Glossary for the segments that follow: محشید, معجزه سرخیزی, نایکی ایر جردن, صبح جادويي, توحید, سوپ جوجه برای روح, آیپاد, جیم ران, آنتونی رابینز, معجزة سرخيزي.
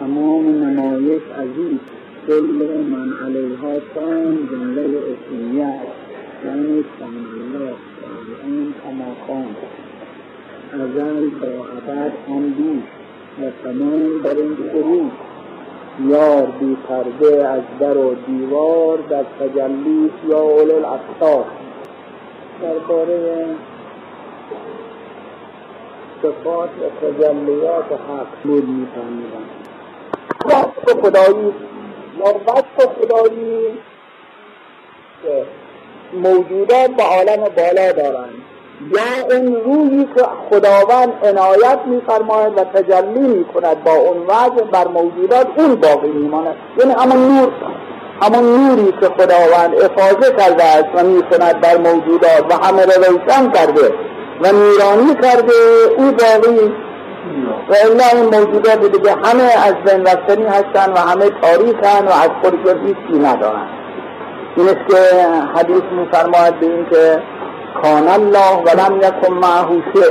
تمام نمایش از این کل من علیها فان جمله اسمیه است، یعنی سمعیه است، این تماخان ازل با عبد هم دوست و تمام در این سرود یار بی پرده از در و دیوار در تجلیس یا اولو الاقطار. در باره صفات و تجلیات حق بود می فهمیدن وقت خدایی و وقت خدایی که موجودات به عالم بالا دارند، یا اون روحی که خداوند عنایت می‌فرماید و تجلی می‌کند با اون وجه بر موجودات، اون باقی می‌ماند، یعنی همون نوری که خداوند افاضه کرده است و می‌کند بر موجودات و همه را روشن کرده و نورانی کرده، او باقی و الا این موجودات دیگه همه از بین رفتنی هستند و همه تاریک‌اند و از خودشون هیچی ندارند. این است که حدیث می‌فرماید به این که کان الله ولم یکن معه شیء،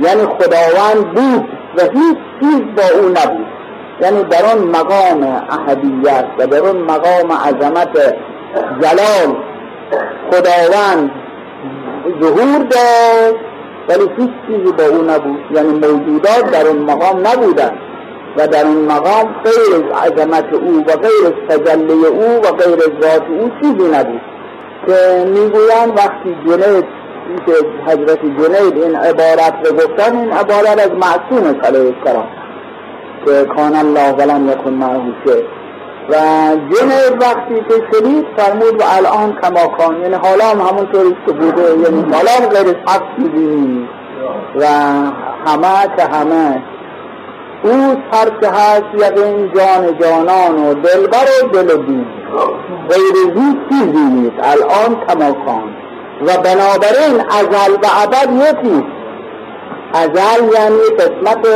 یعنی خداوند بود و هیچ چیز با او نبود، یعنی در اون مقام احدیت و در اون مقام عظمت جلال خداوند ظهور داشت ولی هیچ چیزی با او نبود، یعنی موجودات در اون مقام نبودند و در اون مقام غیر از عظمت او و غیر از تجلی او و غیر از ذات او چیزی نبود. که میگویند وقتی جنید که حضرت جنید این عبارت رو گفتن، این عبارت از معصوم علیه السلام که کان الله ولم یکن معه شیء، و جنید وقتی که شنید فرمود و الان کما کان، یعنی حالا هم همونطوری که بوده، یعنی حالا هم غیر از حق چیزی و همه که همه او هر که هست، یقین جان جانان و دلبر و دل و دین غیر زید چیزی نیست، الان تماکان. و بنابراین ازل و عبد یکی، ازل یعنی قسمت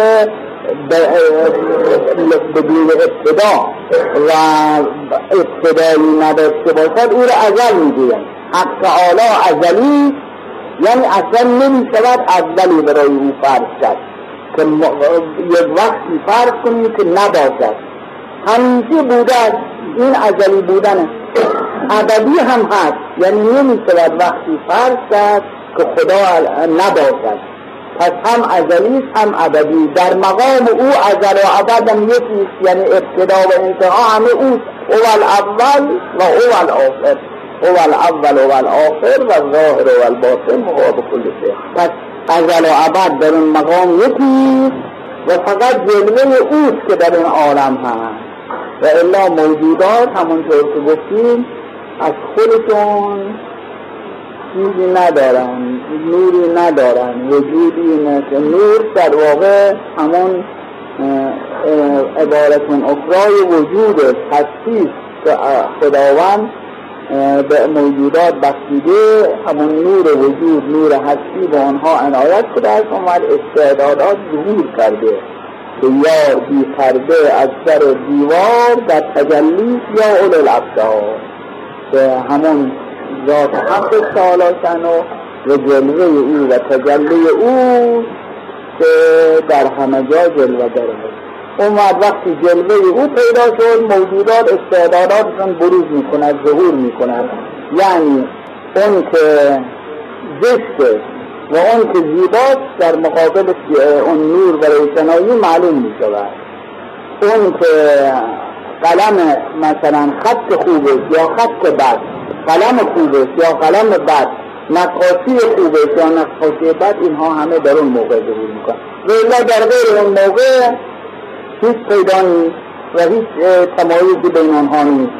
بدون ابتدا و ابتدایی نداشته باشد او را ازل میگویند. حق تعالی ازلی یعنی اصلا نمیشود ازلی برای او فرض شد، که یک وقتی فرض کنید که نباشد، همیشه بوده است، این ازلی بودنه. ابدی هم هست، یعنی نمی‌شود وقتی فرض شد که خدا نباشد، پس هم ازلی هم ابدی. در مقام او ازل و ابد هم یکیست، یعنی ابتدا و انتها همه اوست، اول اول و اول آخر، اول اول و اول آخر و ظاهر و الباطن و هو بكل شيء. پس ازل و ابد در اون مقام یکی و فقط جلوه اوست که در این عالم هست، و الا موجودات همونطور که گفتیم از خودتون چیزی ندارن، نوری ندارن، وجودی ندارن. نور در واقع همون عبارتون اخرای وجود هستی که خداوند به موجودات بخشیده، همون نور وجود، نور هستی به آنها عنایت کرده است، اونور استعدادات ظهور کرده که یار بی پرده از در دیوار در تجلیس یا اولو الابصار، که همون ذات حق تعالیشن و جلوه او و تجلی او که در همه جا جلوه داره. اون وقتی جلوه او پیدا شد، موجودات استعداداتشون بروز میکنند، ظهور میکنند، یعنی اون که زشته و اون که زیباست در مقابل اون نور و روشنایی معلوم میشود. اون که قلم مثلا خط خوبه یا خط بد، قلم خوبه یا قلم بد، نقاشی خوبه یا نقاشی بد، اینها همه در اون موقع ظهور میکنند، ولی در غیر اون موقع هیچ پیدا نیست و هیچ تمایزی بین آنها نیست.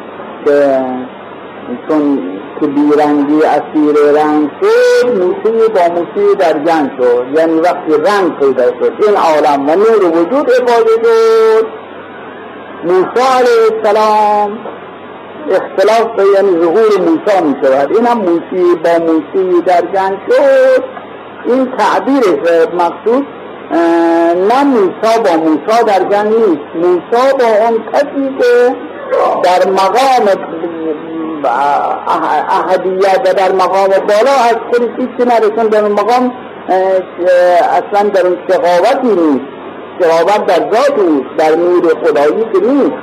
که چون که بیرنگی اسیر رنگ شد، موسی با موسی در جنگ شد، یعنی وقتی رنگ پیدا شد این عالم و نور وجود افاضه شد، موسی علیه السلام اختلاف، یعنی ظهور موسی می شود، این هم موسی با موسی در جنگ شد. این تعبیرش مقصود نه موسی با موسی در جنگ نیست، موسی با اون کسی که در مقام احدیت و در مقام بالا از خودش هیچی نرسون، در اون مقام اصلا در اون شقاوتی نیست، شراوت در ذات اوست، در نور خدایی که نیست،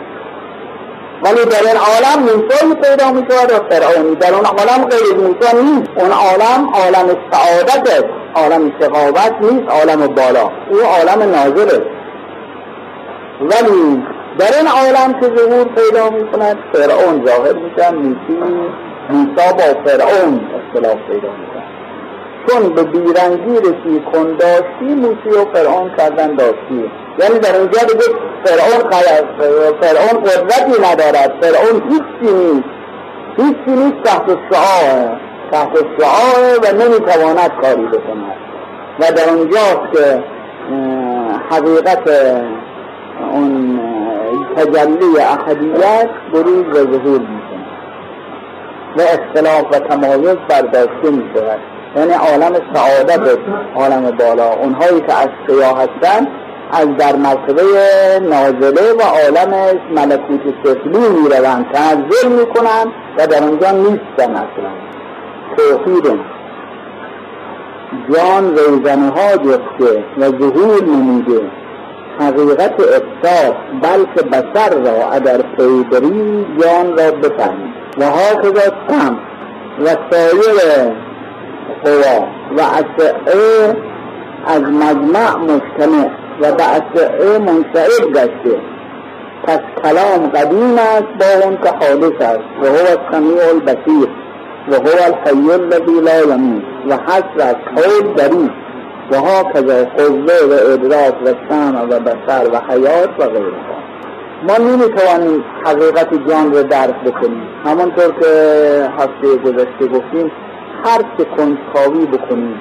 ولی در این عالم موسایی پیدا می شود و فرعونی. در اون عالم غیر موسی نیست، اون عالم عالم سعادت است، عالم شقاوت نیست، عالم بالا، او عالم نازل است. ولی در این عالم که ظهور پیدا می کند فرعون ظاهر می شود، موسی با فرعون اختلاف پیدا می کند، چون به بیرنگی رسی کن داشتی موسی و فرعون کردن داشتی. یعنی در اونجا بگه فرعون قدرتی ندارد، فرعون هیچی نیست، تحت الشعاع و نمیتواند کاری بکند. و در اونجاست که حقیقت اون تجلی احدیت بروز و ظهور میکند و اختلاف و تمایز برداشته میشود. یعنی عالم سعادت، عالم بالا، اونهایی که از سیاه هستن از در مرتبه نازله و عالم ملکوت سفلی می روند، تنزل می کنند و در اونجا نیستن اصلا. توحید جان روزنه ها جفته و ظهور نمیده حقیقت احساس، بلکه بصر را اگر پیدری جان را بفهمید و حافظ تم و سایر قوا و اشعه از مجمع مجتمع و به اشعه منشعب گشته، پس کلام قدیم است با اون که حادث است و هو السمیع البصیر و هو الحی الذی لا یموت و حسب از قول دریست و ها کذا قوه و ادراک و سمع و بصر و حیات و غیره. ما نمیتوانیم حقیقت جان رو درک بکنیم، همانطور که هفته گذشته گفتیم هر که کنجکاوی بکنیم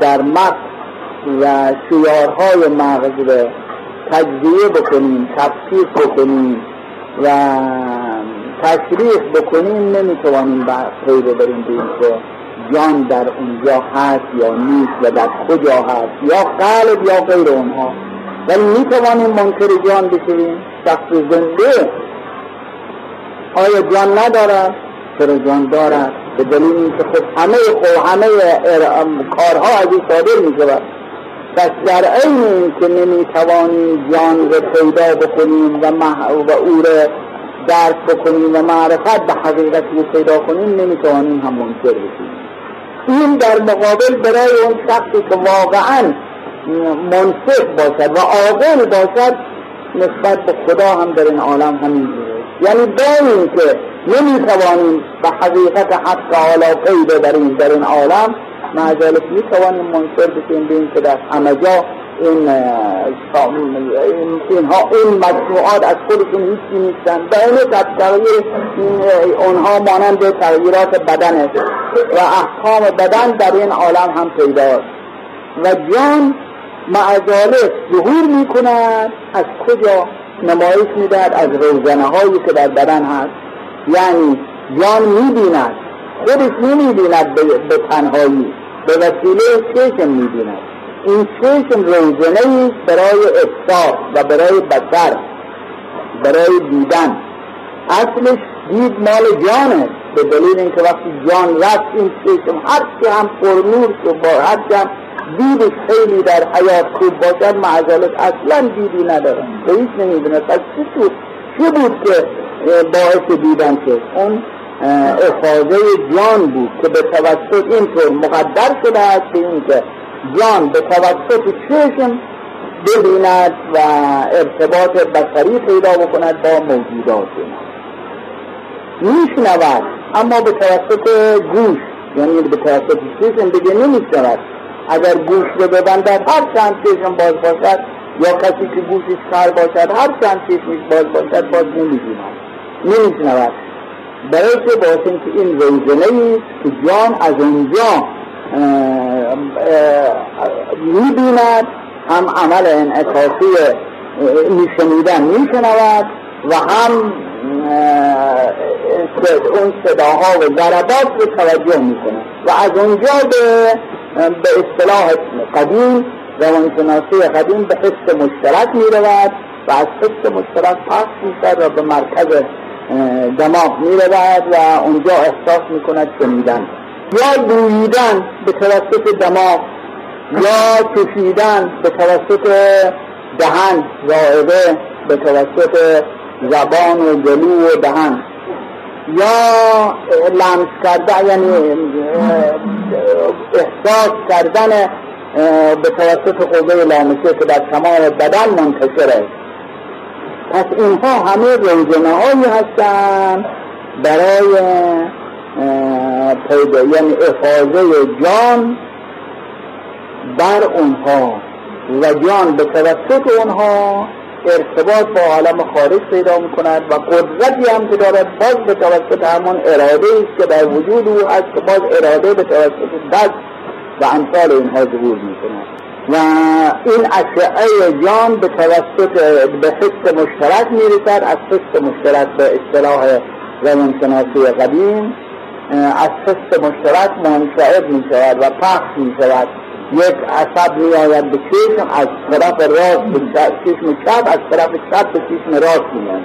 در مغز و شیارهای مغز رو تجزیه بکنیم، تفسیر بکنیم و تشریح بکنیم، نمیتوانیم پی ببریم به اینکه جان در اونجا هست یا نیست و در کجا هست یا قلب یا غیر اونها. ولی میتوانیم منکر جان بشویم. شخص زنده آیا جان ندارد؟ چرا جان دارد، به دلیل اینکه خود همه کارها از این صادر می شود. پس در عین اینکه نمیتوانیم جان را پیدا بکنیم و او را درک بکنیم و معرفت به حقیقت را پیدا کنیم، نمیتوانیم هم منکر بشیم. این در مقابل برای اون شخصی که واقعا منصف باشد و عاقل باشد نسبت به خدا هم در این عالم همینجوره. یعنی داریم که نمیتوانیم به حقیقت حق علاقهی ببریم در این عالم، معذالک میتوانیم منصر بکنیم به این که در همه جا این مجموعات از خودشون هیچی نیستن و اونها مانند تغییرات بدن است و احکام بدن در این عالم هم پیداست و جان معذالک ظهور میکنن. از کجا نمایش میدهد؟ از روزنه هایی که در بدن هست. یعنی جان میبیند، خودش نمیبیند به تنهایی، به وسیله چشم میبیند. این چشم روزنه‌ای برای احساس و برای بصر، برای دیدن. اصلش دید مال جانه، به دلیل اینکه وقتی جان رفت این چشم هرچی هم پرنور شد و هرچی هم دیدش خیلی در حیات خوب باشد، معذالک اصلا دیدی نداره، به هیچ نمیبیند. پس چی بود که باعث دیدن شد؟ اون افاظه جان بود که به توسط اینطور مقدر شده است به این که جان به توسط چشم ببیند و ارتباط بصری پیدا بکند با موجودات. میشنود اما به توسط گوش، یعنی به توسط چشم دیگه نمیشنود. اگر گوش رو ببندد هر چند چشم باز باشد یا کسی که گوشش کار باشد هر چند چشمش باز باشد باز نمیشنود. برای که باشیم که این روزنه‌ای که جان از اونجا میبیند، هم عمل انعکاسی میشنیدن میشنود و هم اون صداها و ضربات رو توجه میکنه و از اونجا به اصطلاح قدیم روانشناسی قدیم به حس مشترک میرود و از حس مشترک پخش میشود و به مرکز دماغ میرود و اونجا احساس میکند شنیدن یا بوییدن به توسط دماغ یا چشیدن به توسط دهن زائده به توسط زبان و گلو و دهن، یا لمس کرده یعنی احساس کردن به توسط قوه لامسه که در تمام بدن منتشره. پس اینها همه رنجنه‌هایی هستند برای پیدا یعنی افاضه جان بر اونها و جان به توسط اونها ارتباط با عالم خارج پیدا میکند و قدرتی هم که دارد باز به توسط همون اراده است که در وجود او هست که باز اراده به توسط دست و امثال اینها ظهور میکند و این اشعه جان به توسط به حس مشترک میرسد. از حس مشترک به اصطلاح روانشناسی قدیم از حس مشترک منشعب میشود و پخش میشود. یک عصب میآید به چشم از طرف راست به چشم چپ، از طرف چپ به چشم راست میآید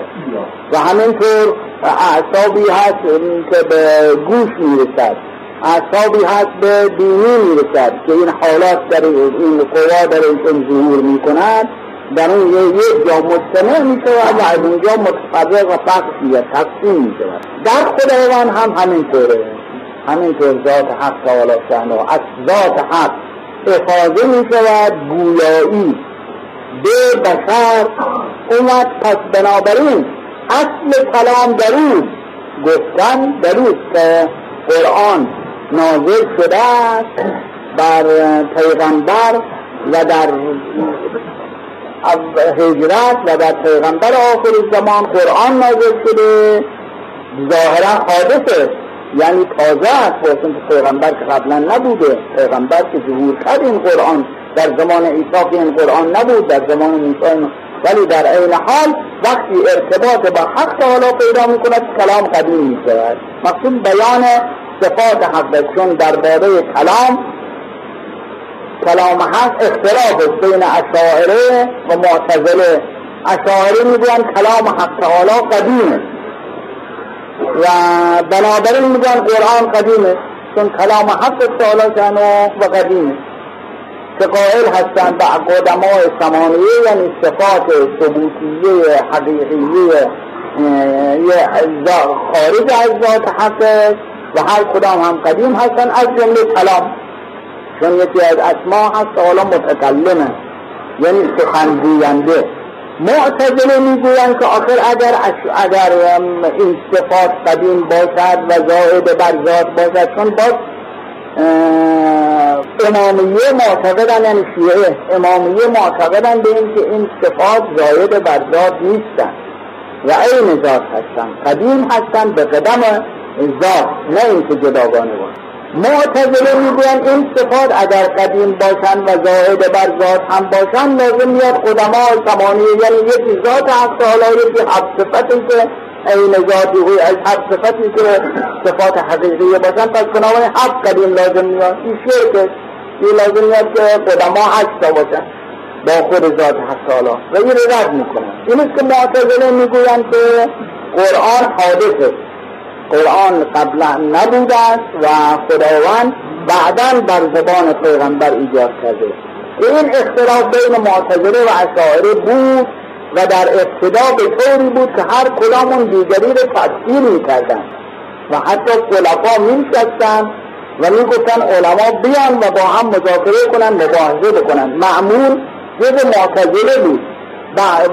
و همینطور اعصابی هست که به گوش میرسد، اعصابی هست به بینی میرسد که این حالات در این قوا در این ظهور میکند. در اون یک جا مجتمع میشود و از اونجا متفرق و فقط یا تقسیم میشود. در خود ایوان هم همینطور ذات حق تعالی شأنه از ذات حق افاضه می شود گویایی به بشر اومد. پس بنابراین اصل کلام در اوست، گفتن در اوست که قرآن نازل شده است بر پیغمبر و در هجرت و در پیغمبر آخر زمان قرآن نازل شده، ظاهرا حادثه یعنی تازه است، چون پیغمبر که قبلا نبوده، پیغمبر که ظهور کرد این قرآن در زمان عیسی این قرآن نبود، در زمان موسی، ولی در عین حال وقتی ارتباط با حق تعالی پیدا میکند کلام قدیم میشود. مقصود بیان صفات حق است، چون درباره کلام حق اختلاف بین اشاعره و معتزله. اشاعره میگن کلام حق تعالی قدیمه و بنابراین میگن قرآن قدیمه چون کلام حق تعالی شأنه و قدیمه، که قائل هستن به قدمای ثمانیه یعنی صفات ثبوتیه حقیقیه خارج از ذات حق و هر کدام هم قدیم هستن، از جمله کلام چون یکی از اسما هست تعالی متکلمه یعنی سخنگوینده. معتزله میگویند که آخر اگر این صفات قدیم باشد و زائد بر ذات باشد، چون باز امامیه معتقدن یعنی شیعه امامیه معتقدن به این که این صفات زائد بر ذات نیستن و عین ذات هستن، قدیم هستن به قدم ذات، نه اینکه جداگانه باشن. معتزله میگویند این صفات اگر قدیم باشن و زائد بر ذات هم باشن لازم میاد قدمای ثمانیه یعنی یکی ذات حق تعالی، یکی حق صفتی که عین ذاتی هو، حق صفتی که صفات حقیقیه باشن. پس بنابراین حق قدیم لازم میاد، این شرکه، این لازم میاد که قدما حق باشن با خود ذات حق تعالی و این رد میکنن. این است که معتزله میگویند که قرآن حادثه، قرآن قبلا نبوده است و خداوند بعداً بر زبان پیغمبر ایجاد کرده. این اختلاف بین معتزله و اشاعره بود و در ابتدا به طوری بود که هر کدام دیگری را تکفیر می‌کردند و حتی خلفا می‌نشستند و می‌گفتند علما بیان و با هم مذاکره کنند، مباحثه بکنند. معمول جزء معتزله بود.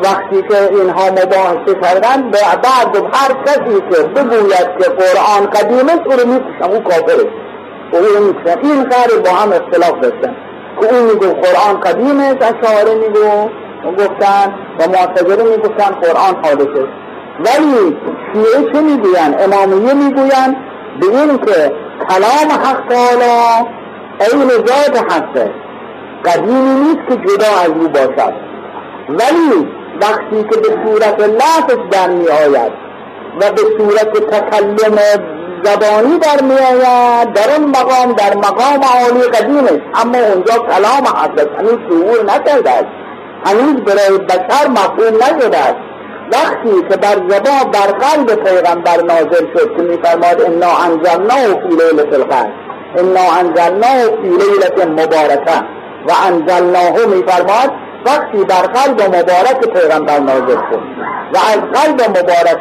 وقتی که اینها مباحثه کردن بعد هر کسی که بگوید که قرآن قدیم است او رو میکشن، او کافر است و او رو میکشن. این قرار با هم اختلاف داشتن که او میگو قرآن قدیم است، اشاعره میگو گفتن و معتزله میگفتن قرآن حادثه است. ولی شیعه چه میگوین؟ امامیه میگوین به این که کلام حق تعالی عین ذات حق است، قدیمی نیست که جدا از او باشد، ولی وقتی که به صورت لفظ در می آید و به صورت تکلم زبانی در می آید در اون مقام در مقام عالی قدیم است، اما اونجا کلام حق است، هنوز ظهور نکرده است، هنوز برای بشر مفهوم نشده است. وقتی که بر زبان بر قلب پیغمبر نازل شد که می فرماد انا انزلناه فی لیلة القدر، انا انزلناه فی لیلة مبارکه و انزلناه، می فرماد بخشی بر قلب مبارک پیغمبر نازل شد و از قلب مبارک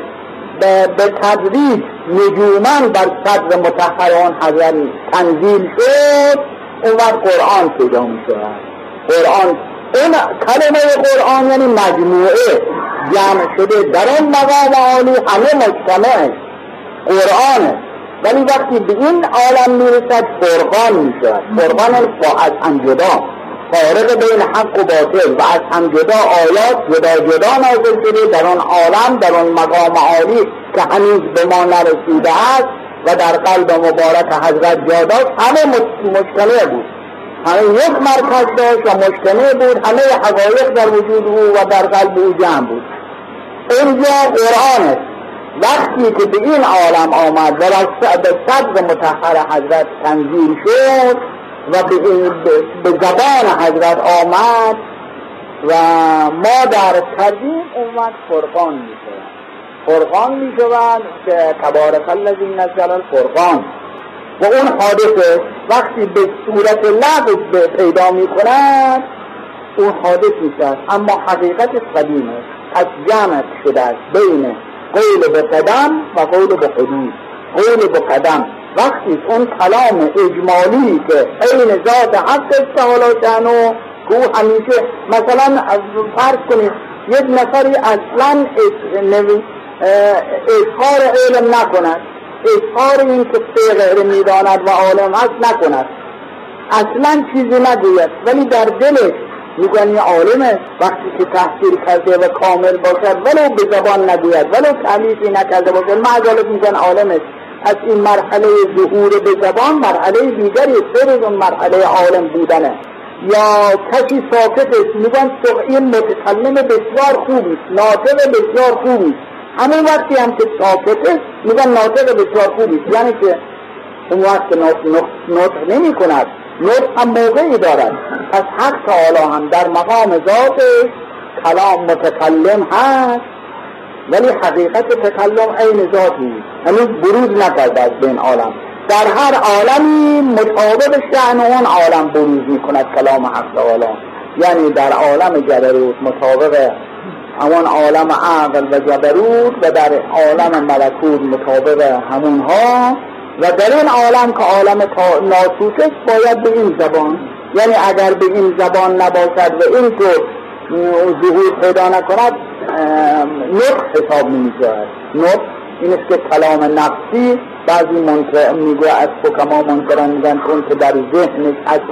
به تدریج نجومن بر صدر مطهران حضرت تنزیل شد. اون وقت قرآن پیدا می شود. قرآن، اون کلمه قرآن یعنی مجموعه جمع شده در اون مقام عالی همه مجتمعش قرآنه، ولی وقتی به این عالم می رسد فرقان می شود. فرقان از هم جدا، فارق بین حق و باطل، و از هم جدا آیات جدا جدا نازل شده در اون عالم، در اون مقام عالی که هنوز به ما نرسیده است و در قلب مبارک حضرت جا داشت. همه مجتمع بود، همه یک مرکز داشت و مجتمع بود، همه حقایق در وجود او و در قلب او جمع بود. اینجا قرآن است. وقتی که به این عالم آمد و صدر مطهر حضرت تنزیل شد و به زبان حضرت آمد و ما در تدین اومد فرقان می شود. فرقان می شود که تبارک الذی نزل الفرقان، و اون حادثه وقتی به صورت لفظ پیدا می کند اون حادث می شود، اما حقیقتش قدیمه، از جمع شده است بین قول به قدم و قول به حدیث. قول به قدم وقتی اون کلام اجمالی که این ذات حق استحالاتنو که او همیشه، مثلا فرض کنید یک نفری اصلا اظهار علم نکند، اظهار این که فقه میداند و عالم هست نکند، اصلا چیزی نگوید، ولی در دلش میگن یه عالمه. وقتی که تحصیل کرده و کامل باشد ولو به زبان نگوید، ولو تعلیفی نکرده باشد، معذالت میگن عالمه. از این مرحله ظهور به زبان مرحله دیگری سر اون مرحله عالم بودنه. یا کسی ساکت است میگن این متکلم بسیار خوبی، ناطق بسیار خوبی. همین وقتی هم که ساکت است میگن ناطق بسیار خوبی، یعنی که اون وقت نطق نمی کند، نطق هم موقعی دارد. پس حق تعالی هم در مقام ذاتش کلام متکلم هست، ولی حقیقت تکلم این ذاتی هنوز بروز نکرده از بین عالم. در هر عالمی مطابق شأن اون عالم بروز میکند کلام حق تعالی، یعنی در عالم جبروت مطابق همان عالم عقل و جبروت، و در عالم ملکوت مطابق همونها، و در این عالم که عالم ناسوت باید به این زبان، یعنی اگر به این زبان نباشد و این که ظهور پیدا نکند نطق حساب نمی‌شود. نطق این است که کلام نفسی، بعضی منکر میگه از حکما منکران میگن کن که در ذهن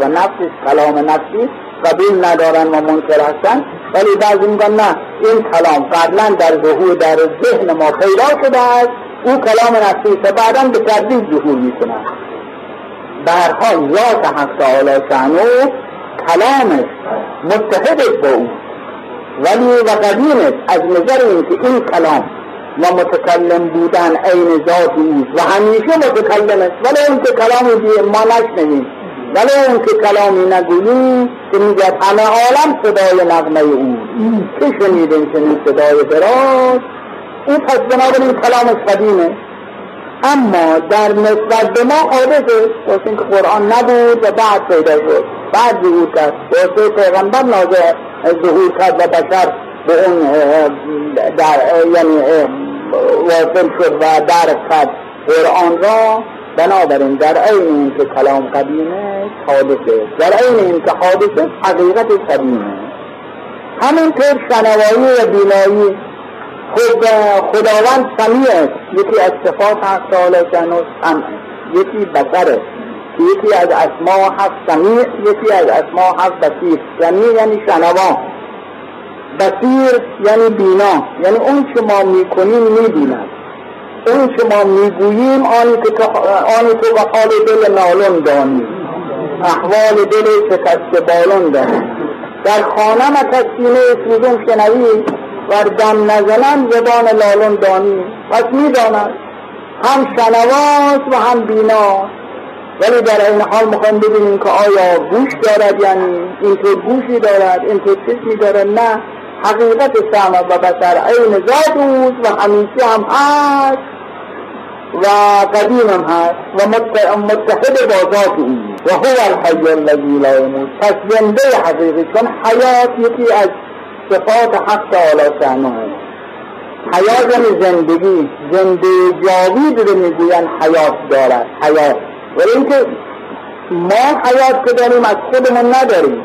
و نفس کلام نفسی قبول ندارن و منکر هستن، ولی بعضی میگن نه این کلام قبلا در ظهور در ذهن ما پیدا شده است، او کلام نفسی است، بعدا به تدریج ظهور میکنه. به هر حال ذات حق تعالی شأنه کلامش متحد با او، ولی و قدیمت از نظر این که این کلام و متکلم بودن این ذاتی ایست و همیشه متکلم است، ولی اون که کلامی ما نشنویم، ولی اون که کلامی نگوییم که میگه همه عالم صدای نغمه او که شنیدیم چنین صدای براش او. پس بنابراین کلامش قدیمه، اما در نسبت به ما حادثه، واسه اینکه قرآن نبود و بعد پیدا شد، بعد ظهور کرد، واسه پیغمبر نازل ظهور کرد و بشر به اون یعنی واصل شد و درک کرد قرآن را. بنابراین در عین اینکه کلام قدیمه حادثه، در عین اینکه حادثه حقیقت قدیمه. همینطور شنوایی و بینایی، خداوند سمیع است. یکی از صفات حق تعالی شأنه سمع، یکی بصره، یکی از اسماء حق سمیع، یکی از اسماء حق بصیر. سمیع یعنی شنوا، بصیر یعنی بینا، یعنی اون که ما میکنیم میبیند، اون که ما میگوییم آنی که به حال دل نالون دانیم، احوال دل شکست بالون دانیم. در خانه ما تسکینه اسمیزون شنوی و دم نزنم زبان لالون دانی. پس می دانم هم شنواست و هم بینا، ولی در این حال میخوایم ببینیم که آیا گوش دارد، یعنی اینطور گوشی دارد، اینطور چشمی دارد؟ نه. حقیقت سمع و بصر عین ذات اوست و همیشه هم هست و قدیم هم هست و متحد با ذات اوست. و هو الحی الذی لا یموت، پس زنده حقیقی، چون حیات یکی از صفات حق تعالی شأنه است. حیات یعنی زندگی، زنده جاوید رو میگوین حیات دارد، حیات. ولی اینکه ما حیات که داریم از خودمون نداریم،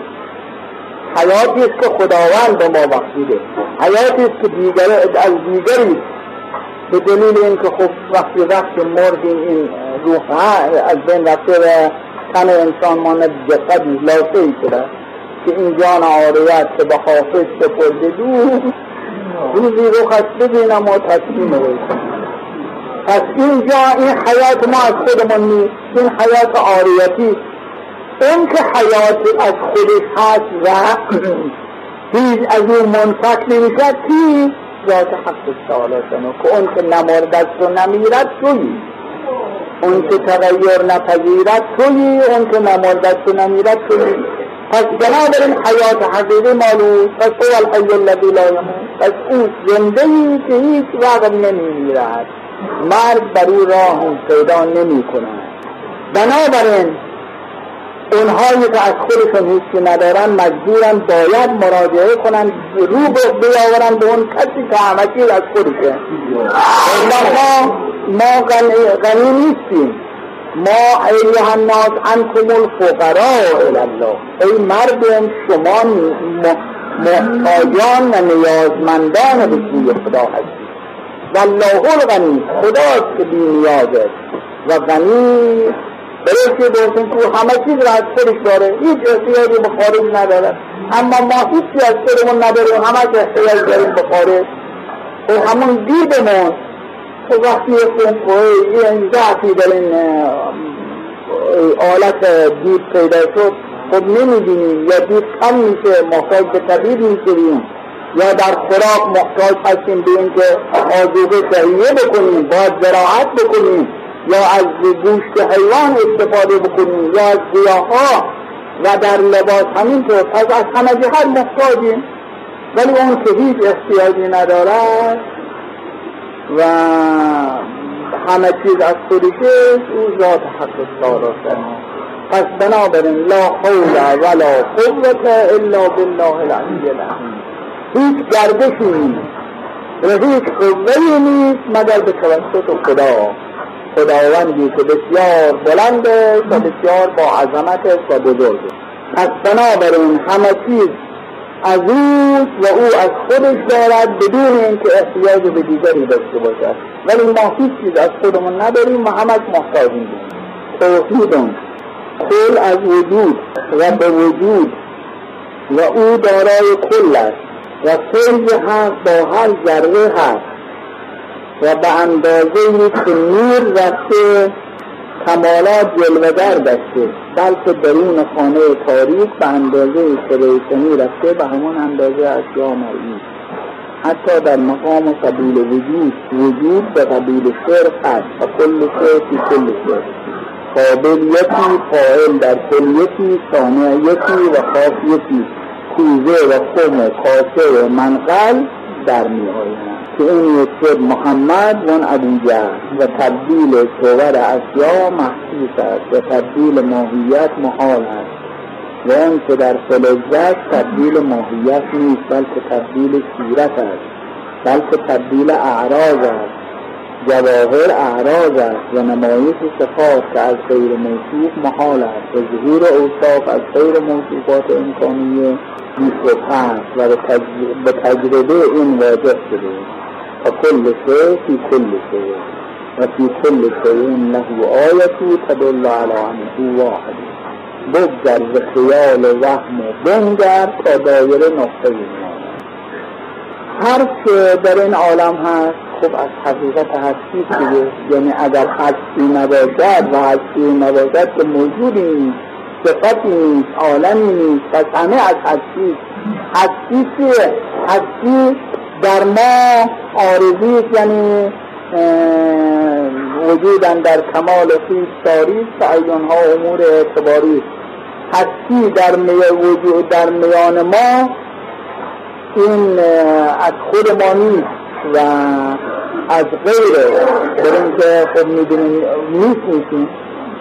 حیاتی است که خداوند به ما بخشیده، حیاتی است که دیگری به دلیل اینکه خب وقتی مردیم این روح از بین رفته و تن انسان ماند جسد لاسه ای شده که این جان عاریت که به حافظ سپرده روزی روح از ببینم و تسلیم باشم. پس اینجا این حیات ما از خودمون نیست، این حیات عاریتی، اون که حیات از خودش هست و هیچ از اون منفک نمیشد که ذات حق تعالیشانو که اون که نماردست و نمیرد تویی، اون که تغییر نپذیرد تویی، اون که نماردست و نمیرد تویی. پس بنابراین حیات حقیقی مالو، پس هو الحی الذی لا یموت، پس اون زندهی که هیچ وقت نمیرد، مرد بر او راه پیدا نمی کند. بنابراین اونهایی که از خودشون هیچی ندارن مجبورن باید مراجعه کنن، رو بیاورن به اون کسی که همکیل از خودشه. ما غنی نیستیم، ما ایها الناس انتم الفقراء الی الله، ای مردم شما محتاجان و نیازمندان به سوی خدا هستید. والله الغنی، خداست که بی نیاز است و غنی برای که بودن که همه چیز را از خودش داره، هیچ احتیاجی به خارج نداره. اما ما هیچی از خودمون نداریم، همه چه احتیاج داریم به خارج. و همون دیدمون که وقتی این ضعفی در این آلت دید پیدا شد، خب نمیدینیم یا دید کم میشه، محتاج به طبیب میشویم، یا در خوراک محتاج هستیم به این که آذوقه تهیه بکنیم، باید زراعت بکنیم، یا از گوشت حیوان استفاده بکنیم، یا از گیاها، و در لباس همینطور. پس از همه جهت محتاجیم، ولی اون که هیچ احتیاجی ندارد و همه چیز از خودشه، او ذات حق تعالی شأنه. پس بنابراین لا حول ولا قوة الا بالله العلی العظیم، هیچ گردشی نیست و هیچ قوه‌ای نیست مگر به توسط خدا، خداوندی که بسیار بلنده و بسیار با عظمت و بزرگ. پس بنابراین همه چیز از اوست و او از خودش دارد بدون اینکه احتیاج به دیگری داشته باشد. ولی ما هیچ چیز از خودمون نداریم و همه محتاجیم. توحیدم کل از وجود و به وجود و او دارای کل است و سنج هست با هر ذره هست و به اندازه‌ای که نور وقت کمالات جلوه‌گر داشته، بلکه درون خانه تاریک به اندازه‌ای که روشنی رفته به همان اندازه اشیاء مرئی، حتی در مقام قبیل وجود، وجود به قبیل شرق هست و کل شرقی کل شرق، قابل یکی، فاعل در کل یکی، سامع یکی و خاص یکی، کوزه و خم و کاسه و منقل در می‌آیند که این یک محمد و ابو جهل و تبدیل صور اشیاء محسوس است و تبدیل ماهیت محال است و اون که در فلزت تبدیل ماهیت نیست، بلکه تبدیل صورت است، بلکه تبدیل اعراض است. جواهر اعراض است و نمایش صفات که از غیر موصوف محال است و ظهور اوصاف از غیر موصوفات امکانیه و به تجربه این واجب شده و کل شیء فی کل شیء و فی کل شیء له آیه تدل علی انه واحد. بگذر ز خیال وهم و بنگر تا دایره نقطه ایمان. هر که در این عالم هست خب از حقیقت هستی شده، یعنی اگر هستی نباشد و هستی نباشد که موجودی نیست، صفتی نیست، عالمی نیست، پس همه از هستی. هستی چیه؟ هستی در ما عارضی، یعنی وجودن در کمال خیش تاریخ تعیونها امور اعتباری. هستی در وجود در میان ما این از خود ما نیست و از غیره، برای اینکه خب میدونیم نیست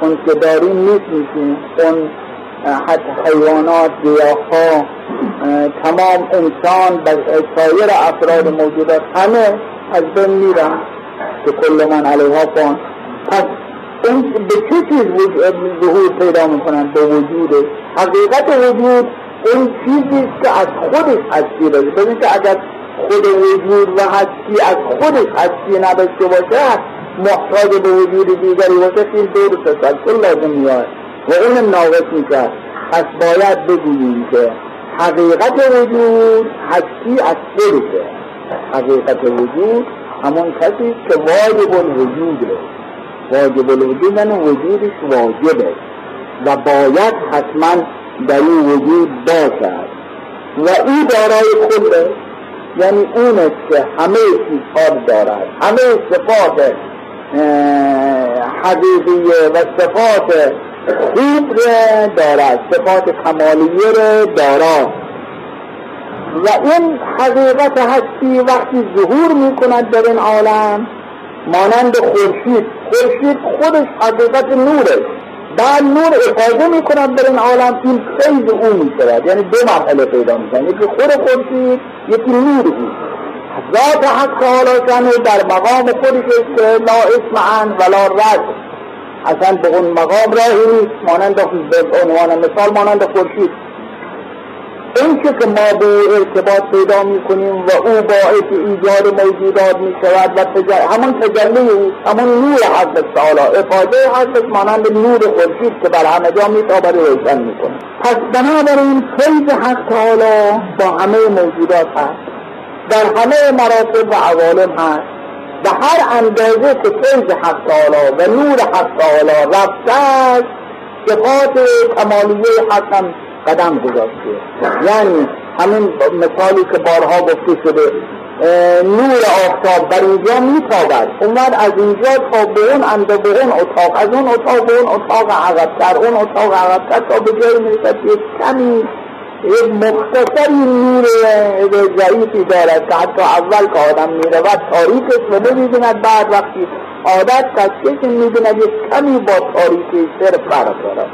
اون که داریم می‌شیم، اون حتی حیوانات، گیاها، تمام انسان و سایر افراد موجودات همه از بین میرن که کل من علیها فان. پس این به چه چیز ظهور پیدا میکنن؟ به وجوده. حقیقت وجود این چیزی که از خودش هستی باشه. ببین که اگر خود وجود و هستی از خودش هستی نداشته باشه، محتاج به وجود دیگری باشه، این دور تسلسل لازم میاد و اون ناقص میکرد. پس باید بگوییم که حقیقت وجود هستی از خودشه. حقیقت وجود همون کسی که واجب الوجوده. واجب الوجود یعنی وجودش واجبه و باید حتما در این وجود باشد و این دارای خلقه، یعنی اون است که همه صفات دارد، همه صفات حقیقیه و صفات خوب را دارد، صفات کمالیه را دارد. و این حقیقت هستی وقتی ظهور می کند در این عالم، مانند خورشید، خورشید خودش حقیقت نوره، بعد نور افاضه می کند در این عالم، این فیض او می شود. یعنی دو مرحله پیدا می شود، یکی خود خورشید، یکی نور او. ذات حق حالا شنه در مقام خودش است که لا اسم عن ولا رد، اصلا به اون مقام راهی نیست. مانند عنوان مثال مانند خورشید، این که ما به ارتباط پیدا می کنیم و او باعث ایجاد موجودات می شود و همون تجلی او، همون نور حضرت تعالی، افاضه حضرت مانند نور خورشید که بر همه جا می تابره روشن می کنه. پس بنابراین فیض حق تعالی با همه موجودات هست، در همه مراتب و عوالم هست. به هر اندازه که فیض حق تعالی و نور حق تعالی رفته است، صفات کمالیه حق هم قدم گذاشته. یعنی همین مثالی که بارها گفته شده، نور آفتاب بر اینجا میتابد، اومد از اینجا تا به اون اندازه، به اون اتاق، از اون اتاق به اون اتاق عقب‌تر، اون اتاق عقب‌تر تا به جایی میرسد که کمی یک مختصری نور ضعیفی دارد که حتی اول که آدم میرود تاریکش رو بمیدوند، بعد وقتی عادت کشکش میدوند یک کمی با تاریکی سر فرق دارد.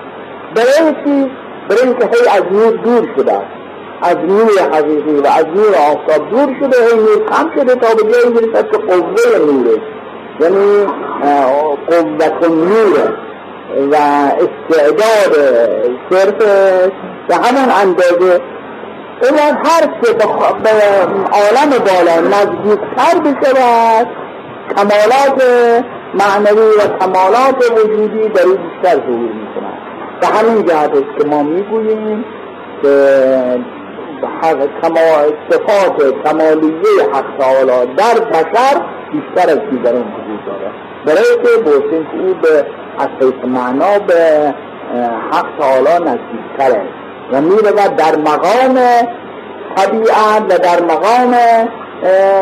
برای چی؟ برای که هی از نور دور شده، از نور حقیقی و از نور آفتاب دور شده، هی نور کم شده تا به جایی میرسد که قوه نوره، یعنی قوت نوره و استعداد صرف به همان اندازه این از هر که به عالم بالا نزدیکتر بشود، کمالات معنوی و کمالات وجودی در او بیشتر ظهور می‌کند. به همین جهت است که ما می‌گوییم که صفات کمالیه حق تعالی در بشر بیشتر از دیگران وجود دارد، برای که بوسین که او به حقیق معنا به حق تعالی نزدیکتر است و میرود در مقام طبیعت و در مقام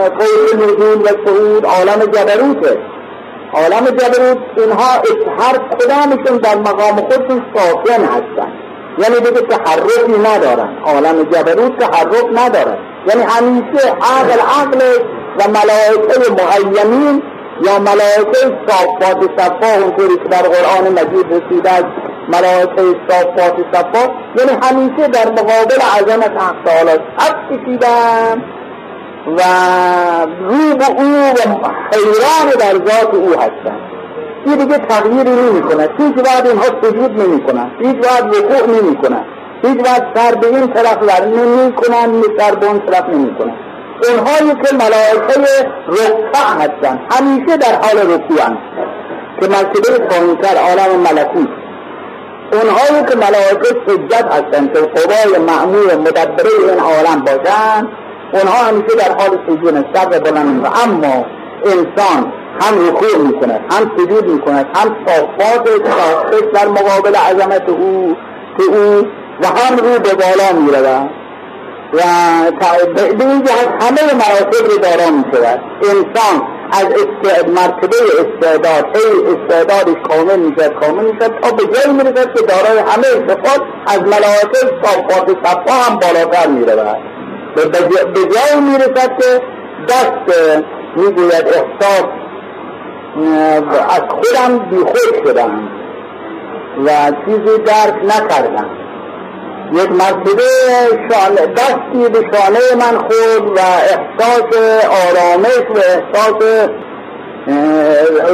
قول نزول و صعود عالم جبروت. عالم جبروت اینها هر کدامشون در مقام خودشون ساکن هستند، یعنی دیگه تحرکی ندارن. عالم جبروت تحرک ندارن، یعنی همیشه عقل و ملائکه مهیمین یا ملائکه صافات صفا، اونطوری که در قرآن مجید رسیده است، ملائکه صافات صفا یعنی همیشه در مقابل عظمت حق تعالی صف کشیدن و رو به او و حیران در ذات او هستن. این دیگه تغییری نمی‌کنه، هیچ وقت اینها سجود نمی‌کنن، هیچ وقت وقوع نمی‌کنن، هیچ وقت سر به این طرف ور نمی‌کنن، سر به اون طرف نمی‌کنن. اونهایی که ملائکه رفع هستن همیشه در حال رفع هستن که مرتبه پایین‌تر عالم ملکوت. اونهایی که ملائکه سجد هستن که خدای مأمور مدبره این عالم باشن، اونها همیشه در حال سجود هستن و بلند. اما انسان هم رکوع میکنه، هم سجود میکنه، هم صافات صافش در مقابل عظمت او و هم رو به بالا میرده و به این جهت همه مراتب رو دارا می شود. انسان از مرتبه استعداد، استعدادش کامل می شود، تا به جایی می رسد که دارای همه صفات از ملائکه صافات صفا هم بالاتر می رود. به جایی می رسد که دست می گوید احساس از خودم بی خود شدم، و چیزی درک نکردم. یک مرتبه دستی به شانه من خود و احساس آرامش و احساس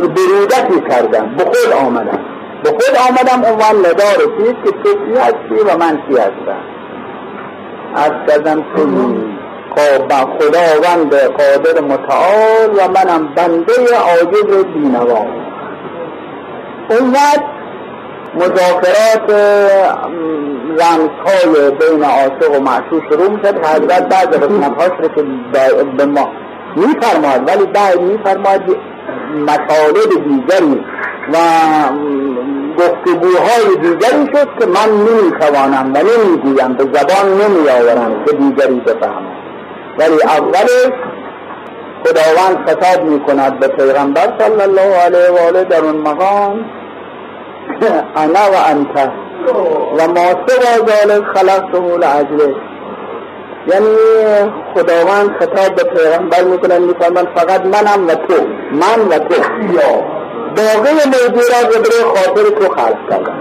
برودتی کردم، به خود آمدم. اون من ندا رسید که تو کی هستی و من کی هستم. از کردم تو خداوند قادر متعال و منم بنده عاجز بینوا. اون وقت مذاکرات رمزهای بین عاشق و معشوق شروع میشد. حضرت بعد قسمت‌هاش رو که به ما می‌فرماید، ولی بعد می‌فرماید مطالب دیگری و گفتگوهای دیگری شد که من نمی‌توانم و نمی‌گویم، به زبان نمی‌آورم که دیگری بفهمد. ولی اولش خداوند خطاب می‌کند به پیغمبر صلی الله علیه و آله در اون مقام انا و انت و ما سوا ذلک خلقته لأجلک، یعنی خداوند خطاب به پیغمبر میکنن میفرمان فقط منم و تو، من و تو، باقی موجودات رو برای خاطر تو خلق کردم.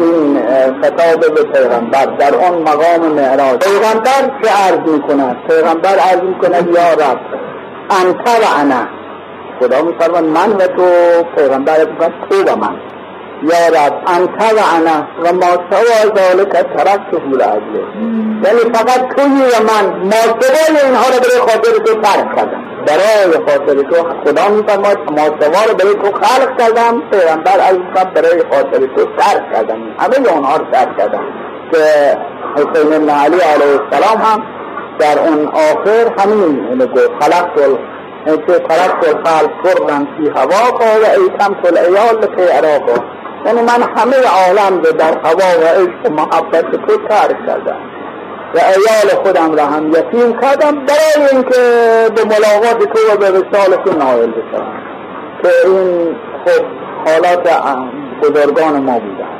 این خطاب به پیغمبر در اون مقام معراج. پیغمبر چه عرض میکنه؟ پیغمبر عرض میکنه یا رب انت و انا. خدا میفرمان من و تو، پیغمبر میفرمان تو و من. یا رب انت و انا و ما سوا ذلک ترکته لأجلک، یعنی فقط تویی و من، ما سوای اینها رو برای خاطر تو ترک کردم، برای خاطر تو. خدا میفرماید ما سوا رو برای تو خلق کردم، پیغمبر از قبل برای خاطر تو ترک کردم، همه اونها رو ترک کردم. که حسین بن علی علیه السلام هم در اون آخر همین گفت خلقت الخلق کردن فی هواک و ایتمت العیال فی عراقا، یعنی من همه عالم رو در هوا و عشق و محبت تو ترک کردم و عیال خودم را هم یتیم کردم برای اینکه به ملاقات تو و به وصال تو نائل بشم. که این خب حالات بزرگان ما بودن.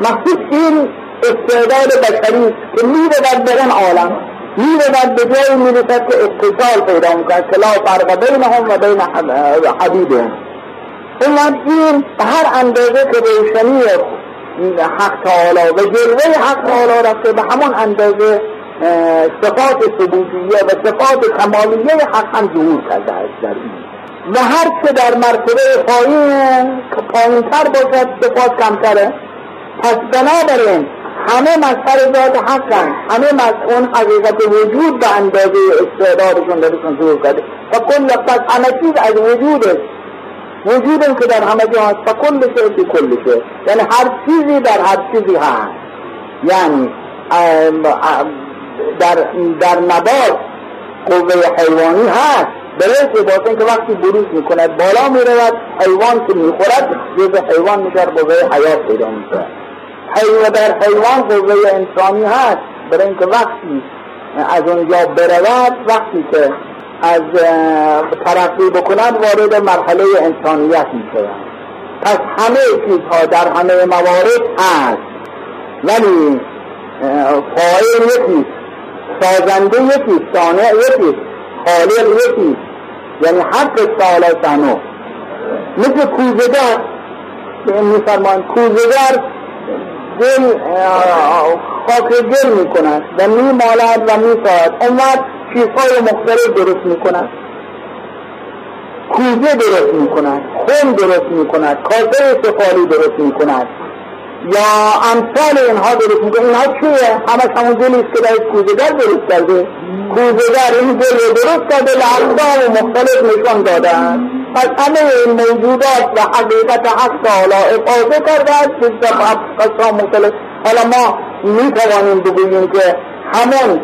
مخصوص این استعداد بشری که می‌بود برن عالم، می‌بود به جایی می‌رسد که اتصال پیدا می‌کند که لا فرق بینهم و بین حبیبهم. اولاد این به هر اندازه که روشنی حق تعالی و جلوه حق تعالی رفته، به همون اندازه صفات ثبوتیه و صفات کمالیه حق هم ظهور کرده است در این. و هر چه در مرتبه پایین‌تر باشد صفات کمتره. پس بنابراین همه مظهر ذات حق هم، همه اون حقیقت وجود به اندازه استعدادشون درشون ظهور کرده. و کل پس همه چیز از وجود است، وجودم که در همه جهان است، فکل شئ فی کل شئ، یعنی هر چیزی در هر چیزی هست. یعنی در نبات قوه حیوانی هست، برای باطن که وقتی بروز میکند بالا میرود، حیوان که میخورد جزء حیوان میشه، قوه حیات پیدا میشه. در حیوان قوه انسانی هست، برای اینکه وقتی از اونجا برود، وقتی که از ترقی بکنند وارد مرحله انسانیت میشوند. پس همه چیزها در همه موارد هست، ولی فاعل یکیست، سازنده یکیست، صانع یکیست، خالق یکیست، یعنی حق تعالی تنو. مثل کوزگر میفرمایند کوزگر گل خاک گل میکند و میمالد و میساید، اون وقت چیزهای مختلف درست میکنند، کوزه درست میکنند، خون درست میکنند، کاسه سفالی درست میکنند یا امثال اینها درست میکنند. اینها چیه؟ همه همون گلیست که در کوزگر درست کرده. کوزگر این گل رو درست کرده، لعظام مختلف نشان دادن. پس همه این موجودات و حقیقت حق تعالی افاظه کرده از چیزا قصه مختلف. حالا ما میتوانیم بگوییم که همون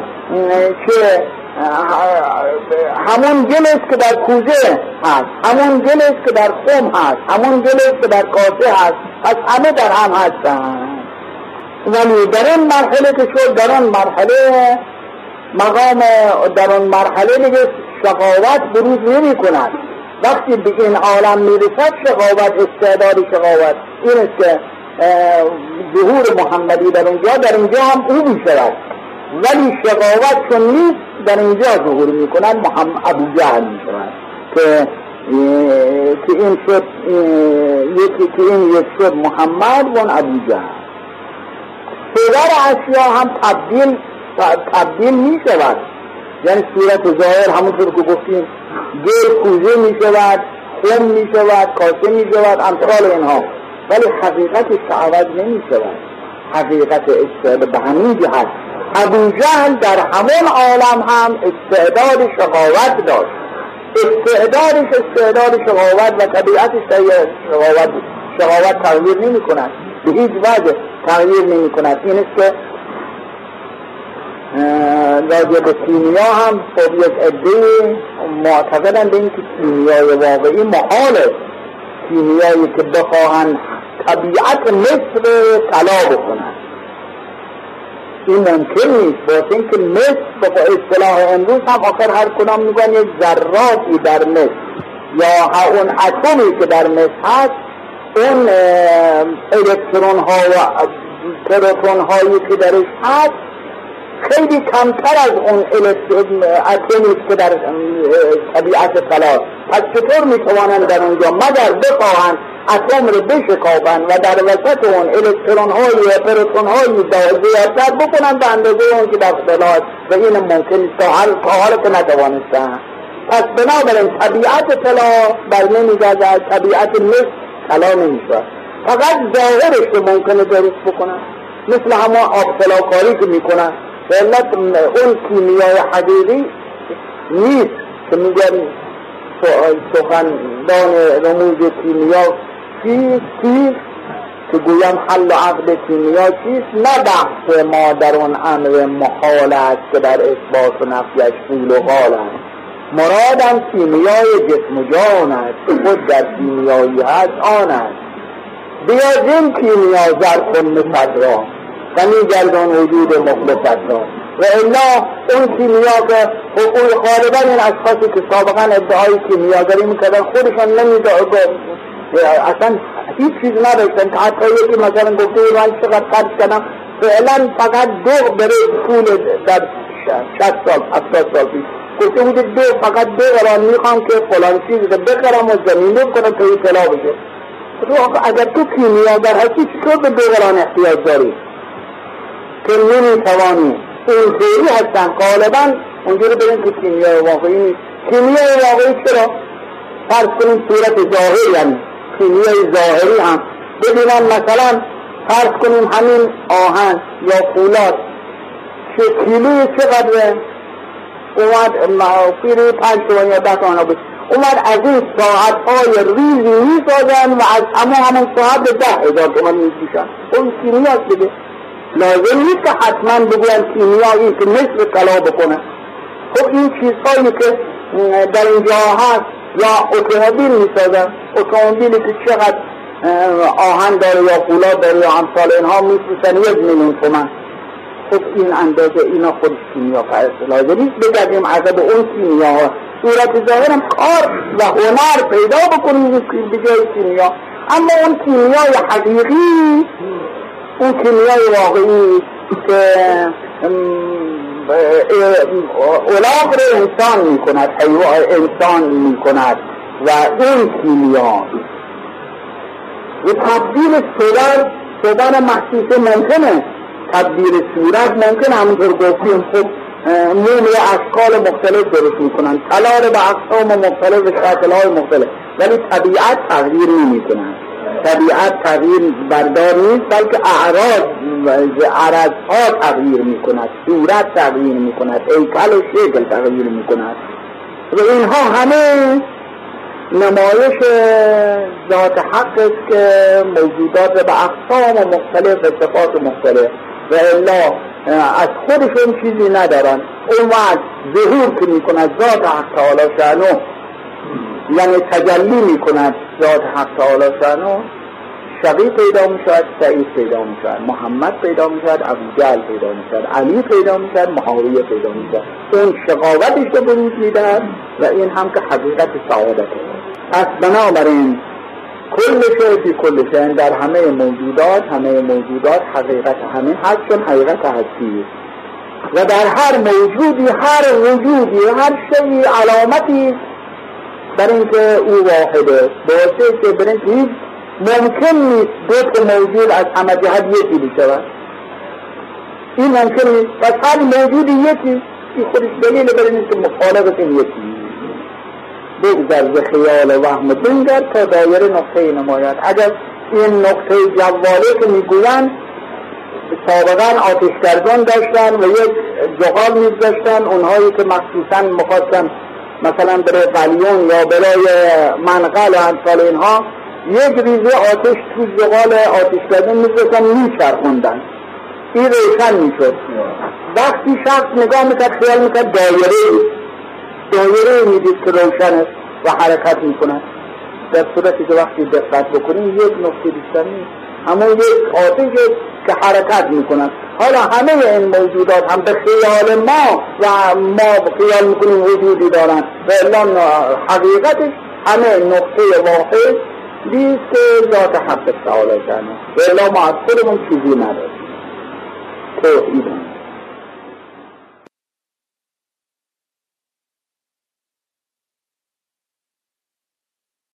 گلست که در کوزه هست، همون گلست که در خم هست، همون گلست که در کاسه هست، پس همه در هم هستن. ولی در این مرحله که شد، در اون مرحله دیگه شقاوت بروز نمی کند. وقتی به این عالم میرسد شقاوت، استعداد شقاوت این است که ظهور محمدی در اونجا هم او میشود، ولی شقاوت چون نیست در اینجا ظهور میکنند. محمد ابو جهل میشوند که که این شد یکی که این یک شد محمد بن ابوجهل. پدر اشیاء هم تبدیل می شود، یعنی صورت ظاهر همونطور که گفتیم گل کوزه می شود، خم می شود، کاسه می شود، امثال اینها، ولی حقیقتش عوض نمی شود. حقیقت استعداد به همین جهت ابوجهل در همون عالم هم استعداد شقاوت داشت، استعداد شقاوت و طبیعتش شقاوت تغییر نمی کند، به هیچ وجه تغییر نمی کند. این است که راجع به کیمیا هم خب یک عده معتقدند به این که کیمیای واقعی محاله، کیمیایی که بخواهند طبیعت مثل طلا بکنند این ممکن نیست، واسه این که مثل به اصطلاح امروز هم آخر هر کدام میگن یک ذراتی در مثل یا اون اتمی که در مثل هست، اون الکترون ها و پروتون هایی که درش هست خیلی کمتر از اون اتمی که در طبیعت طلاست. پس چطور میتوانند در اونجا مگر بخواهند اتم رو بشکافن و در وسط اون الکترون های و پروتون های زیادتر بکنن به اندازه اون که در طلاست و این ممکن است تا حالا که نتوانستن. پس بنابراین طبیعت طلا برنمی‌گردد، طبیعت مثل طلا نمیشه، فقط ظاهرش رو ممکنه درست بکنن، مثل همه آبطلاکاری که میکنن. علت اون کیمیای حقیقی نیست که میگن سخندان رموز کیمیا چیست که گویم حل و عقد کیمیا چیست، نه بحث ما در اون امر محال است که در اثبات و نفیش فیل و حال است، مرادم کیمیای جسم و جان است که خود در کیمیایی هست آن است. بیازم کیمیا زرخون مصدران و میگردان وجود مخلصت را و الا اون کیمیا که حقوق خالبن این اشخاصی که سابقا ادعای کیمیاگری میکردن خودشان نمیدارد، اصلا هیچ چیز نداشتن که حتی یکی مثلا گفته من چقدر خرج کردم، فعلا فقط دو برای پول در 60 سال 70 سال پیش گفته بوده فقط دو قرار میخوام که فلان چیز رو بخرم و زمین بکنم تا این طلا بشه. اگر تو کیمیاگر هستی چطور به دو قرار احتیاج داری که نمیتوانی؟ این خیلی هستن غالبا اونجوری بریم که کیمیای واقعی نیست. کیمیای واقعی چرا؟ فرض کنیم صورت ظاهری، یعنی کیمیای ظاهری هم ببینن، مثلا فرض کنیم همین آهن یا فولاد چه کیلوی چقدره؟ اومد موفیری 5 تومن یا 10 تومن بود، اومد از این ساعت های ریزی میسازن و از همون ساعت به 10,000 تومن میکشن. اون کیمیا بده لازم نیست که حتما بگوین کیمیایی که مثل طلا بکنه. خب این چیزهایی که در اینجا هست یا اتومبیل میسازن، اتومبیلی که چقدر آهن داره یا فولاد داره یا امثال اینها میسوزن 1,000,000 تومن. خب این اندازه اینا خودش کیمیا فرسته، لازم نیست بگردیم عقب اون کیمیا ها. صورت ظاهرم کار و هنر پیدا بکنیم به جای کیمیا، اما اون کیمیای حقیقی، اون کیمیای واقعی که اولاق رو انسان می کند، انسان می کند و اون کیمیا و تبدیل صدر محسوس ممکنه، تبدیل صورت ممکنه. همونطور گفتیم خب موم به اشکال مختلف درست می کنند، طلا به اقسام مختلف و شکل‌های مختلف، ولی طبیعت تغییر نمی کند. طبیعت تغییر بردار نیست، بلکه اعراضها تغییر می کند، صورت تغییر می کند، ایکل و شکل تغییر می کند و اینها همه نمایش ذات حق است که موجودات به اقسام و مختلف و صفات مختلف و الا از خودشون چیزی ندارن. اون وقت ظهور که می کند ذات حق تعالی شأنه، یعنی تجلی می کند ذات حق تعالی شأنه، شقی پیدا می شود، سعید پیدا می شود، محمد پیدا می شود، ابوجهل پیدا می شود، علی پیدا می شود، معاویه پیدا می شود. اون شقاوتش رو بروز می دهد و این هم که حقیقت سعادت است. پس بنابراین کل شیء فی کل شیء، در همه موجودات، همه موجودات حقیقت همه هستن، حقیقت هستی و در هر موجودی، هر وجودی، هر شیء علامتی برای اینکه او واحده، باعثه که برای اینکه هیچ ممکن نیست دوت موجود از همه جهت یکی بشود، این ممکن نیست. پس حال موجود یکی این خودش دلیل برای اینکه مخالفت یکی بگذر ز خیال وهم دنگر تا دایره نقطه نماید. اگر این نقطه جواله که میگویند سابقا آتشگردان داشتن و یک جغال می‌ذاشتن، اونهایی که مخصوصا می‌خواستن مثلا برای قلیون یا برای منقل امثال اینها یک ریزه آتش تو جغال آتشگردان می‌ذاشتن، می‌چرخوندن، این روشن می‌شد. وقتی شخص نگاه می‌کرد خیال می‌کرد دایره میدید که روشنه و حرکت میکنه، در صورتی که وقتی دقت بکنیم یک نقطه بیشتر نیست، اما یک آتش که حرکت میکنه. حالا همه این موجودات هم به خیال ما و ما به خیال میکنیم وجودی دارن و الان حقیقتش همه نقطه واحد بیست ذات حق تعالی جنه و الان ما از خودمون چیزی نداریم. توحید